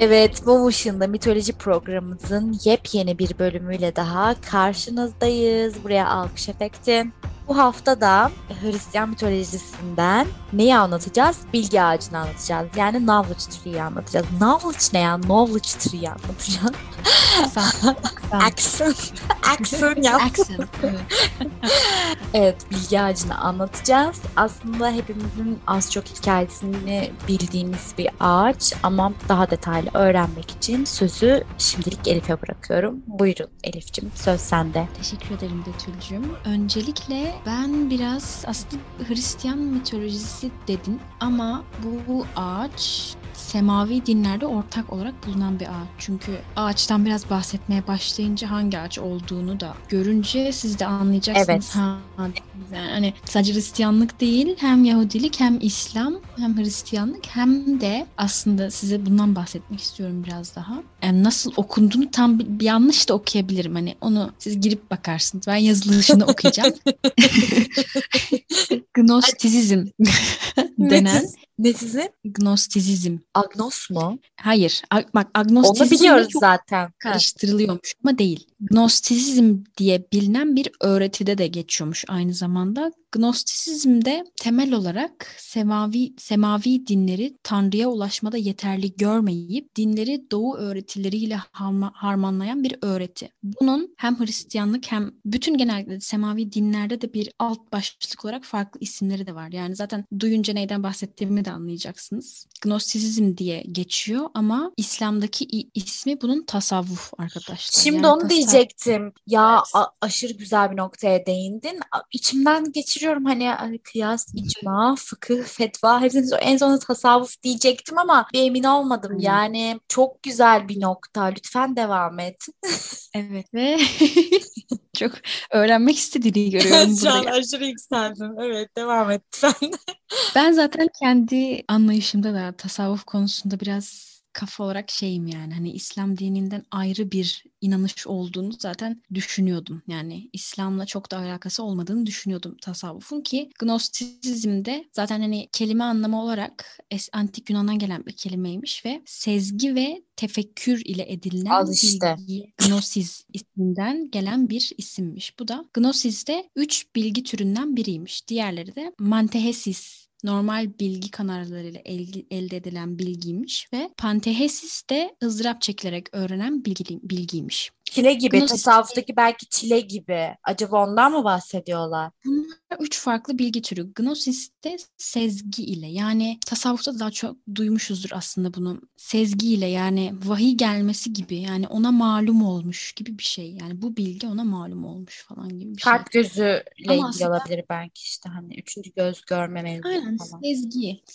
Evet, Mum Işığında Mitoloji programımızın yepyeni bir bölümüyle daha karşınızdayız. Buraya alkış efekti. Bu hafta da Hristiyan mitolojisinden neyi anlatacağız? Bilge ağacını anlatacağız. Yani knowledge tree'yi anlatacağız. Knowledge ne ya? Knowledge tree'yi anlatacağız. Action yap. Evet, bilgi ağacını anlatacağız. Aslında hepimizin az çok hikayesini bildiğimiz bir ağaç ama daha detaylı öğrenmek için sözü şimdilik Elif'e bırakıyorum. Buyurun Elif'ciğim, söz sende. Teşekkür ederim Betül'cüğüm. Öncelikle ben biraz aslında Hristiyan mitolojisi dedim ama bu ağaç semavi dinlerde ortak olarak bulunan bir ağaç. Çünkü ağaçtan biraz bahsetmeye başlayınca hangi ağaç olduğunu da görünce siz de anlayacaksınız. Evet. Yani hani sadece Hristiyanlık değil, hem Yahudilik, hem İslam, hem Hristiyanlık, hem de aslında size bundan bahsetmek istiyorum biraz daha. Yani nasıl okunduğunu tam yanlış da okuyabilirim. Hani onu siz girip bakarsınız. Ben yazılışını okuyacağım. Gnostisizm denen. Ne sizi? Gnostisizm. Agnos mu? Hayır. Bak agnostisizm. Onu biliyoruz zaten. Karıştırılıyormuş ama değil. Gnostisizm diye bilinen bir öğretide de geçiyormuş aynı zamanda. Gnostisizmde temel olarak semavi dinleri Tanrı'ya ulaşmada yeterli görmeyip dinleri doğu öğretileriyle harmanlayan bir öğreti. Bunun hem Hristiyanlık hem bütün genellikle semavi dinlerde de bir alt başlık olarak farklı isimleri de var. Yani zaten duyunca neyden bahsettiğimi de anlayacaksınız. Gnostisizm diye geçiyor ama İslam'daki ismi bunun tasavvuf arkadaşlar. Şimdi yani onu diyecektim. Ya evet. Aşırı güzel bir noktaya değindin. İçimden geçiriyorum hani kıyas, icma, fıkıh, fetva hepsini en sonunda tasavvuf diyecektim ama bir emin olmadım. Yani çok güzel bir nokta. Lütfen devam et. Evet ve çok öğrenmek istediğini görüyorum burada. Şu an aşırı yükseldim. Evet, devam et lütfen. Ben zaten kendi anlayışımda da tasavvuf konusunda biraz kafa olarak şeyim yani hani İslam dininden ayrı bir inanış olduğunu zaten düşünüyordum. Yani İslam'la çok da alakası olmadığını düşünüyordum tasavvufun ki Gnostisizm'de zaten hani kelime anlamı olarak antik Yunan'dan gelen bir kelimeymiş ve sezgi ve tefekkür ile edinilen bilgi Gnosis isminden gelen bir isimmiş. Bu da Gnosis'te 3 bilgi türünden biriymiş. Diğerleri de Mantehesis, normal bilgi kanallarıyla elde edilen bilgiymiş ve Pantehesis de ızdırap çekilerek öğrenen bilgiymiş. Çile gibi, tasavvuftaki belki çile gibi. Acaba ondan mı bahsediyorlar? Bunlar 3 farklı bilgi türü. Gnosis'te sezgi ile, yani tasavvufta daha çok duymuşuzdur aslında bunu. Sezgi ile, yani vahiy gelmesi gibi, yani ona malum olmuş gibi bir şey. Yani bu bilgi ona malum olmuş falan gibi bir şey. Kalp gözüyle ilgili olabilir belki, işte hani 3. göz görmemeli falan. Aynen,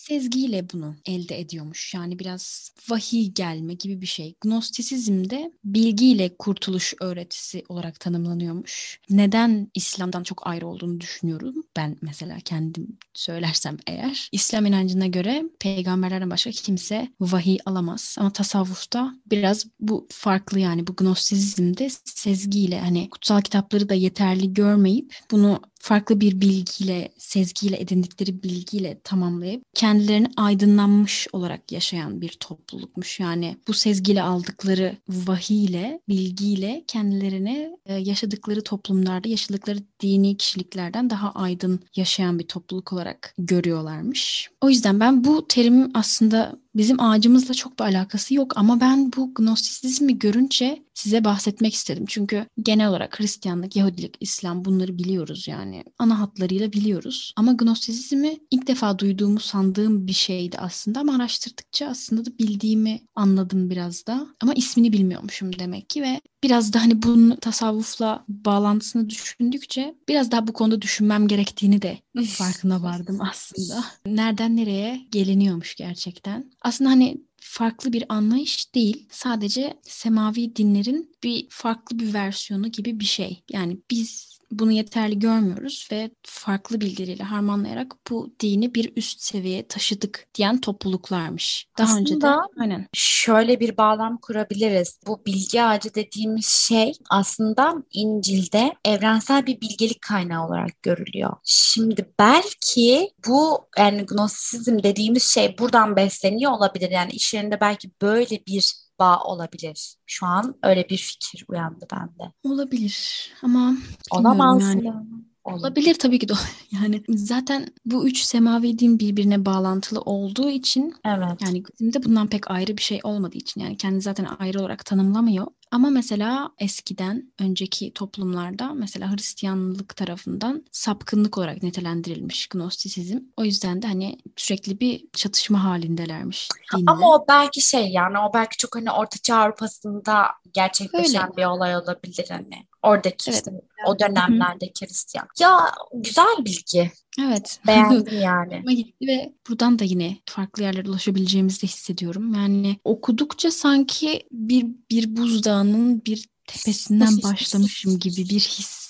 sezgi ile bunu elde ediyormuş. Yani biraz vahiy gelme gibi bir şey. Gnostisizmde bilgi ile kurtuluş öğretisi olarak tanımlanıyormuş. Neden İslam'dan çok ayrı olduğunu düşünüyorum. Ben mesela kendim söylersem eğer, İslam inancına göre peygamberlerden başka kimse vahiy alamaz. Ama tasavvufta biraz bu farklı, yani bu Gnostisizm'de sezgiyle, hani kutsal kitapları da yeterli görmeyip bunu farklı bir bilgiyle, sezgiyle edindikleri bilgiyle tamamlayıp kendilerini aydınlanmış olarak yaşayan bir toplulukmuş. Yani bu sezgiyle aldıkları vahiyle, bilgiyle kendilerini yaşadıkları toplumlarda, yaşadıkları dini kişiliklerden daha aydın yaşayan bir topluluk olarak görüyorlarmış. O yüzden ben bu terimin aslında bizim ağacımızla çok bir alakası yok ama ben bu Gnostisizmi görünce size bahsetmek istedim. Çünkü genel olarak Hristiyanlık, Yahudilik, İslam, bunları biliyoruz yani. Ana hatlarıyla biliyoruz. Ama Gnostisizmi ilk defa duyduğumu sandığım bir şeydi aslında ama araştırdıkça aslında da bildiğimi anladım biraz da. Ama ismini bilmiyormuşum demek ki ve biraz da hani bunun tasavvufla bağlantısını düşündükçe biraz daha bu konuda düşünmem gerektiğini de farkına vardım aslında. Nereden nereye geliniyormuş gerçekten. Aslında hani farklı bir anlayış değil. Sadece semavi dinlerin bir farklı bir versiyonu gibi bir şey. Yani biz bunu yeterli görmüyoruz ve farklı bilgileriyle harmanlayarak bu dini bir üst seviyeye taşıdık diyen topluluklarmış. Daha önce de aynen. Şöyle bir bağlam kurabiliriz. Bu bilgi ağacı dediğimiz şey aslında İncil'de evrensel bir bilgelik kaynağı olarak görülüyor. Şimdi belki bu yani Gnostisizm dediğimiz şey buradan besleniyor olabilir. Yani işlerinde belki böyle bir bağ olabilir. Şu an öyle bir fikir uyandı bende. Olabilir ama olamaz yani. Ya. Olabilir tabii ki de. Yani zaten bu üç semavi din birbirine bağlantılı olduğu için evet. Yani de bundan pek ayrı bir şey olmadığı için yani kendini zaten ayrı olarak tanımlamıyor. Ama mesela eskiden önceki toplumlarda mesela Hristiyanlık tarafından sapkınlık olarak nitelendirilmiş Gnostisizm. O yüzden de hani sürekli bir çatışma halindelermiş dinle. Ama o belki şey yani o belki çok hani Ortaçağ Avrupa'sında gerçekleşen öyle bir olay olabilir hani. Oradaki evet. İşte o dönemlerdeki Hristiyan. Ya güzel bilgi. Evet. Beğendim yani. Ve buradan da yine farklı yerlere ulaşabileceğimizi de hissediyorum. Yani okudukça sanki bir buzdağının bir tepesinden başlamışım gibi bir hisse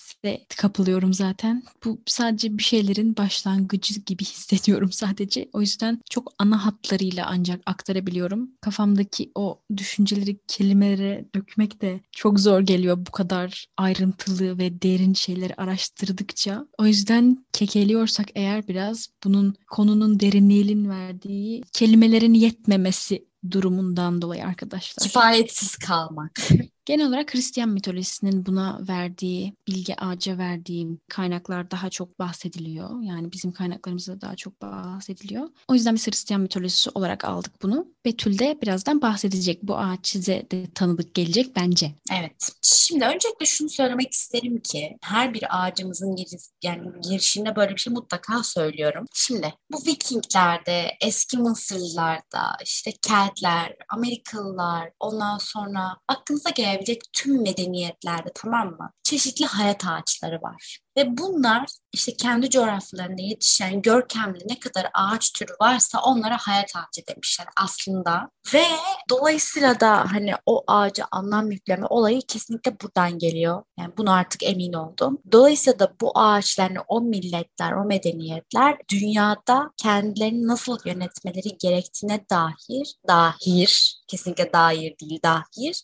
kapılıyorum zaten. Bu sadece bir şeylerin başlangıcı gibi hissediyorum sadece. O yüzden çok ana hatlarıyla ancak aktarabiliyorum. Kafamdaki o düşünceleri kelimelere dökmek de çok zor geliyor bu kadar ayrıntılı ve derin şeyleri araştırdıkça. O yüzden kekeliyorsak eğer biraz bunun konunun derinliğinin verdiği kelimelerin yetmemesi durumundan dolayı arkadaşlar. Kifayetsiz kalmak. Genel olarak Hristiyan mitolojisinin buna verdiği, bilge ağaca verdiği kaynaklar daha çok bahsediliyor. Yani bizim kaynaklarımızda daha çok bahsediliyor. O yüzden biz Hristiyan mitolojisi olarak aldık bunu. Betül de birazdan bahsedecek. Bu ağaç size de tanıdık gelecek bence. Evet. Şimdi öncelikle şunu söylemek isterim ki her bir ağacımızın yani girişinde böyle bir şey mutlaka söylüyorum. Şimdi bu Vikinglerde, eski Mısırlılarda, işte Keltler, Amerikalılar, ondan sonra aklınıza gelen tüm medeniyetlerde tamam mı? Çeşitli hayat ağaçları var. Ve bunlar işte kendi coğrafyalarında yetişen görkemli ne kadar ağaç türü varsa onlara hayat ağacı demişler aslında. Ve dolayısıyla da hani o ağaca anlam yükleme olayı kesinlikle buradan geliyor. Yani bunu artık emin oldum. Dolayısıyla da bu ağaçlar, o milletler, o medeniyetler dünyada kendilerini nasıl yönetmeleri gerektiğine dair, kesinlikle dair,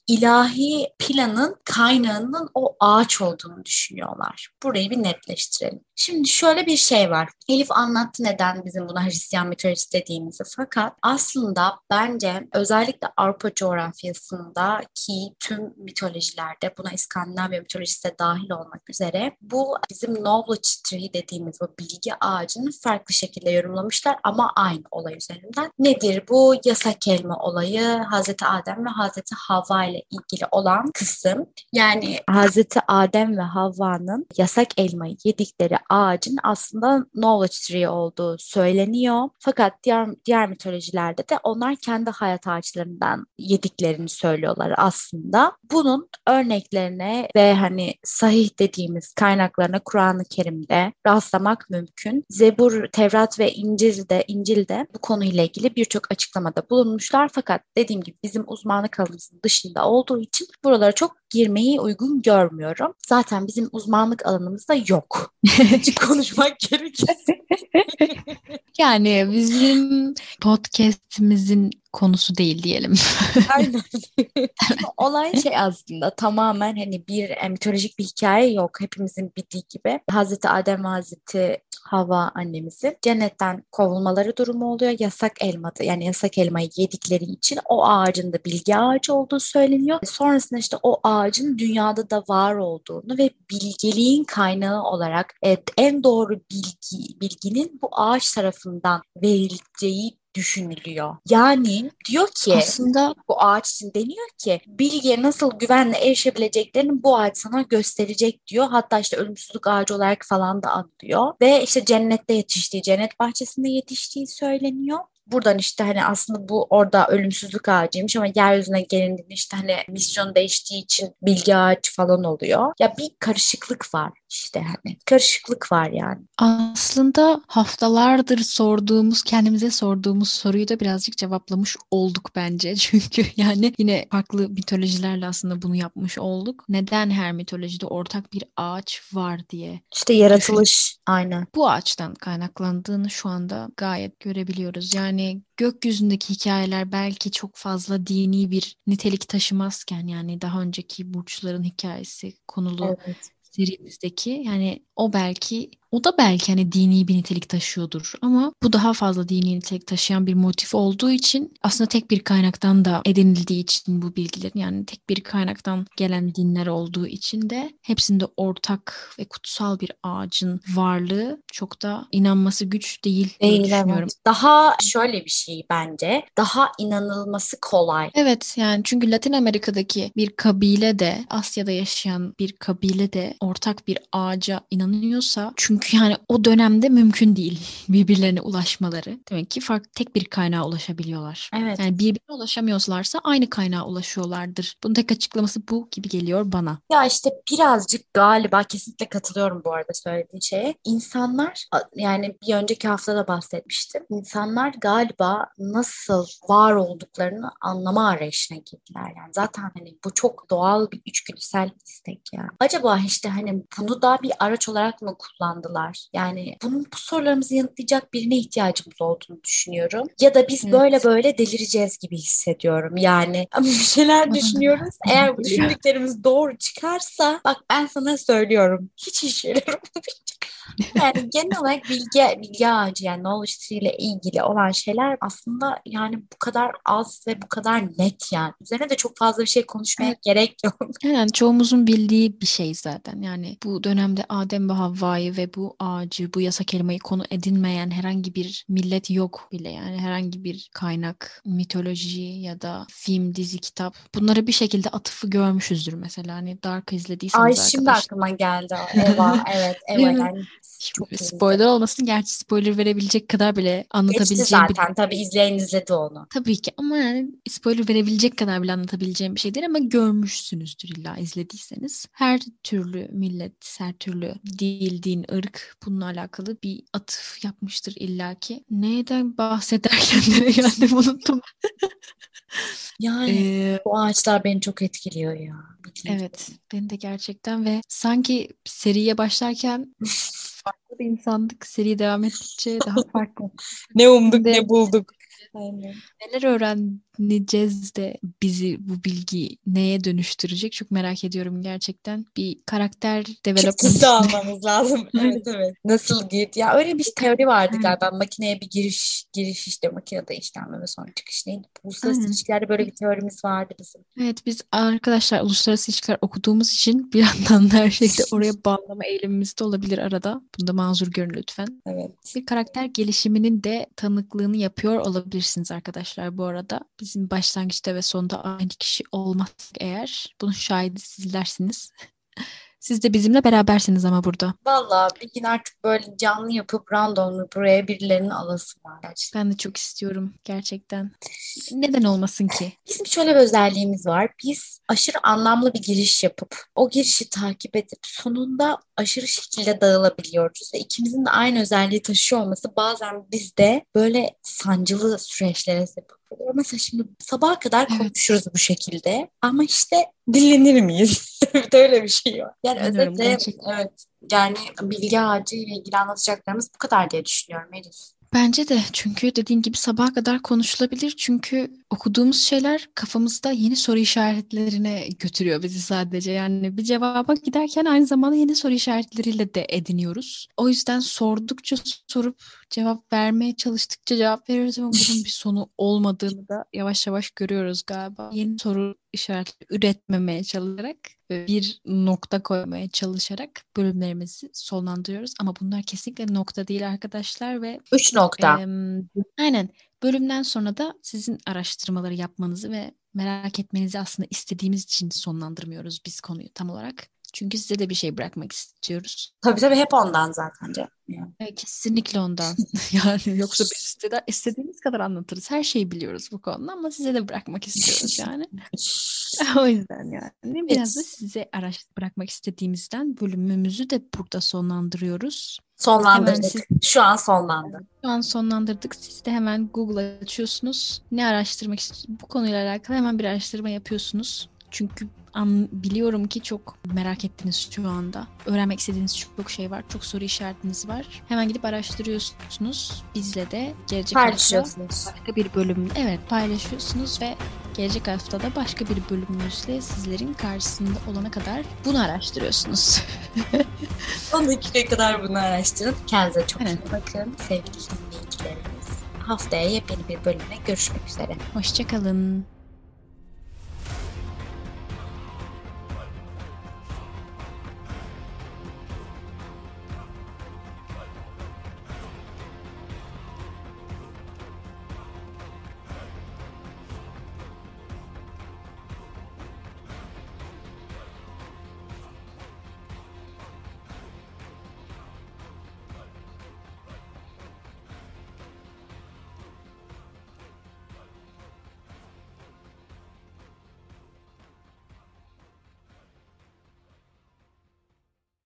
ilahi planın kaynağının o ağaç olduğunu düşünüyorlar. Burayı bir netleştirelim. Şimdi şöyle bir şey var. Elif anlattı neden bizim buna Hristiyan mitolojisi dediğimizi. Fakat aslında bence özellikle Avrupa coğrafyasındaki tüm mitolojilerde buna İskandinavya mitolojisi de dahil olmak üzere bu bizim knowledge tree dediğimiz bu bilgi ağacını farklı şekilde yorumlamışlar ama aynı olay üzerinden. Nedir bu? Yasak elma olayı Hazreti Adem ve Hazreti Havva ile ilgili olan kısım. Yani Hazreti Adem ve Havva'nın yasak elmayı yedikleri ağacın aslında knowledge tree olduğu söyleniyor. Fakat diğer mitolojilerde de onlar kendi hayat ağaçlarından yediklerini söylüyorlar aslında. Bunun örneklerine ve hani sahih dediğimiz kaynaklarına Kur'an-ı Kerim'de rastlamak mümkün. Zebur, Tevrat ve İncil'de bu konuyla ilgili birçok açıklamada bulunmuşlar. Fakat dediğim gibi bizim uzmanlık alanımızın dışında olduğu için buralara çok girmeyi uygun görmüyorum. Zaten bizim uzmanlık alanımızda yok. Açık konuşmak gerekirse. Yani bizim podcast'imizin konusu değil diyelim. Aynen. Olay şey aslında tamamen hani bir mitolojik bir hikaye yok. Hepimizin bildiği gibi Hazreti Adem ve Hazreti Havva annemizin cennetten kovulmaları durumu oluyor. Yasak elmayı yedikleri için o ağacın da bilgi ağacı olduğu söyleniyor. Sonrasında işte o ağacın dünyada da var olduğunu ve bilgeliğin kaynağı olarak en doğru bilginin bu ağaç tarafından verileceği düşünülüyor. Yani diyor ki aslında bu ağaç için deniyor ki bilgiye nasıl güvenle erişebileceklerini bu ağaç sana gösterecek diyor. Hatta işte ölümsüzlük ağacı olarak falan da anılıyor. Ve işte cennette yetiştiği, cennet bahçesinde yetiştiği söyleniyor. Buradan işte hani aslında bu orada ölümsüzlük ağacıymış ama yeryüzüne gelindiğinde işte hani misyon değiştiği için bilgi ağacı falan oluyor. Ya bir karışıklık var. İşte hani karışıklık var yani. Aslında haftalardır kendimize sorduğumuz soruyu da birazcık cevaplamış olduk bence. Çünkü yani yine farklı mitolojilerle aslında bunu yapmış olduk. Neden her mitolojide ortak bir ağaç var diye. İşte yaratılış aynen. Bu ağaçtan kaynaklandığını şu anda gayet görebiliyoruz. Yani gökyüzündeki hikayeler belki çok fazla dini bir nitelik taşımazken yani daha önceki burçların hikayesi konulu evet. Serimizdeki yani o da belki hani dini bir nitelik taşıyordur ama bu daha fazla dini nitelik taşıyan bir motif olduğu için aslında tek bir kaynaktan da edinildiği için bu bilgilerin yani tek bir kaynaktan gelen dinler olduğu için de hepsinde ortak ve kutsal bir ağacın varlığı çok da inanması güç değil düşünüyorum. Evet. Daha şöyle bir şey bence daha inanılması kolay. Evet yani çünkü Latin Amerika'daki bir kabile de Asya'da yaşayan bir kabile de ortak bir ağaca inanıyorsa çünkü yani o dönemde mümkün değil birbirlerine ulaşmaları. Demek ki tek bir kaynağa ulaşabiliyorlar. Evet. Yani birbirine ulaşamıyorlarsa aynı kaynağa ulaşıyorlardır. Bunun tek açıklaması bu gibi geliyor bana. Ya işte birazcık galiba kesinlikle katılıyorum bu arada söylediğin şeye. İnsanlar yani bir önceki haftada bahsetmiştim. İnsanlar galiba nasıl var olduklarını anlama arayışına girdiler. Yani zaten hani bu çok doğal bir içgüdüsel istek yani. Acaba işte hani bunu da bir araç olarak mı kullandılar. Yani bu sorularımızı yanıtlayacak birine ihtiyacımız olduğunu düşünüyorum. Ya da biz böyle delireceğiz gibi hissediyorum. Yani bir şeyler düşünüyoruz. Eğer bu düşündüklerimiz doğru çıkarsa bak ben sana söylüyorum. Hiç iş yaramadı. Yani genel olarak bilgi ağacı yani Gnosis ile ilgili olan şeyler aslında yani bu kadar az ve bu kadar net yani. Üzerine de çok fazla bir şey konuşmaya gerek yok. Yani çoğumuzun bildiği bir şey zaten. Yani bu dönemde Adem ve Havva'yı ve bu ağacı, bu yasak elmayı konu edinmeyen herhangi bir millet yok bile. Yani herhangi bir kaynak, mitoloji ya da film, dizi, kitap. Bunlara bir şekilde atıfı görmüşüzdür mesela. Hani Dark izlediyseniz arkadaşlar. Ay şimdi aklıma geldi. Eva yani. Çok spoiler olmasın. Gerçi spoiler verebilecek kadar bile anlatabileceğim. Geçti zaten. Tabii izleyen izledi onu. Tabii ki ama yani spoiler verebilecek kadar bile anlatabileceğim bir şey değil ama görmüşsünüzdür illa izlediyseniz. Her türlü millet, her türlü dil, din, ırk bununla alakalı bir atıf yapmıştır illaki. Neyden bahsederken nereye geldim unuttum. Yani bu ağaçlar beni çok etkiliyor ya. Evet, beni de gerçekten ve sanki seriye başlarken farklı bir insandık. Seri devam ettikçe daha farklı. Ne umduk ne bulduk. Aynen. Neler öğreneceğiz de bizi bu bilgi neye dönüştürecek çok merak ediyorum gerçekten. Bir karakter development almamız lazım. Evet. Nasıl ya öyle bir teori vardı galiba. Makineye bir giriş işte makinede işlenme ve sonra çıkış neydi? Uluslararası ilişkilerde böyle bir teorimiz vardı bizim. Evet biz arkadaşlar uluslararası ilişkiler okuduğumuz için bir yandan da her şeyde oraya bağlama eğilimimiz de olabilir arada. Bunu da mazur görün lütfen. Evet. Bir karakter gelişiminin de tanıklığını yapıyor olabilir. Arkadaşlar bu arada. Bizim başlangıçta ve sonda aynı kişi olmazsak eğer bunun şahidi sizlersiniz. Siz de bizimle berabersiniz ama burada. Vallahi bir gün artık böyle canlı yapıp randomlu buraya birilerinin alası var. Gerçekten. Ben de çok istiyorum gerçekten. Neden olmasın ki? Bizim şöyle bir özelliğimiz var. Biz aşırı anlamlı bir giriş yapıp o girişi takip edip sonunda aşırı şekilde dağılabiliyoruz. İkimizin de aynı özelliği taşıyor olması bazen bizde böyle sancılı süreçlere sebep oluyor. Mesela şimdi sabaha kadar konuşuruz bu şekilde ama işte dinlenir miyiz? Böyle bir şey var. Yani özetle evet, yani bilgi ağacı ile ilgili anlatacaklarımız bu kadar diye düşünüyorum Elif. Bence de çünkü dediğin gibi sabaha kadar konuşulabilir çünkü okuduğumuz şeyler kafamızda yeni soru işaretlerine götürüyor bizi sadece. Yani bir cevaba giderken aynı zamanda yeni soru işaretleriyle de ediniyoruz. O yüzden sordukça sorup cevap vermeye çalıştıkça cevap veriyoruz ama bunun bir sonu olmadığını da yavaş yavaş görüyoruz galiba. Yeni soru işaretleri üretmemeye çalışarak bir nokta koymaya çalışarak bölümlerimizi sonlandırıyoruz. Ama bunlar kesinlikle nokta değil arkadaşlar ve 3 nokta. Aynen. Bölümden sonra da sizin araştırmaları yapmanızı ve merak etmenizi aslında istediğimiz için sonlandırmıyoruz biz konuyu tam olarak. Çünkü size de bir şey bırakmak istiyoruz. Tabii hep ondan zaten. Yani. Kesinlikle ondan. Yani yoksa biz de istediğimiz kadar anlatırız. Her şeyi biliyoruz bu konuda ama size de bırakmak istiyoruz yani. O yüzden yani biraz da size bırakmak istediğimizden bölümümüzü de burada sonlandırıyoruz. Sonlandırdık. Şu an sonlandırdık. Siz de hemen Google açıyorsunuz. Ne araştırmak istiyorsunuz? Bu konuyla alakalı hemen bir araştırma yapıyorsunuz. Çünkü biliyorum ki çok merak ettiniz şu anda. Öğrenmek istediğiniz çok şey var. Çok soru işaretiniz var. Hemen gidip araştırıyorsunuz. Bizle de gelecek hafta başka bir bölümle paylaşıyorsunuz ve gelecek hafta da başka bir bölümümüzle sizlerin karşısında olana kadar bunu araştırıyorsunuz. 12'ye kadar bunu araştırın. Kendinize çok iyi bakın. Sevgili dinleyicilerimiz. Haftaya yepyeni bir bölümle görüşmek üzere. Hoşçakalın.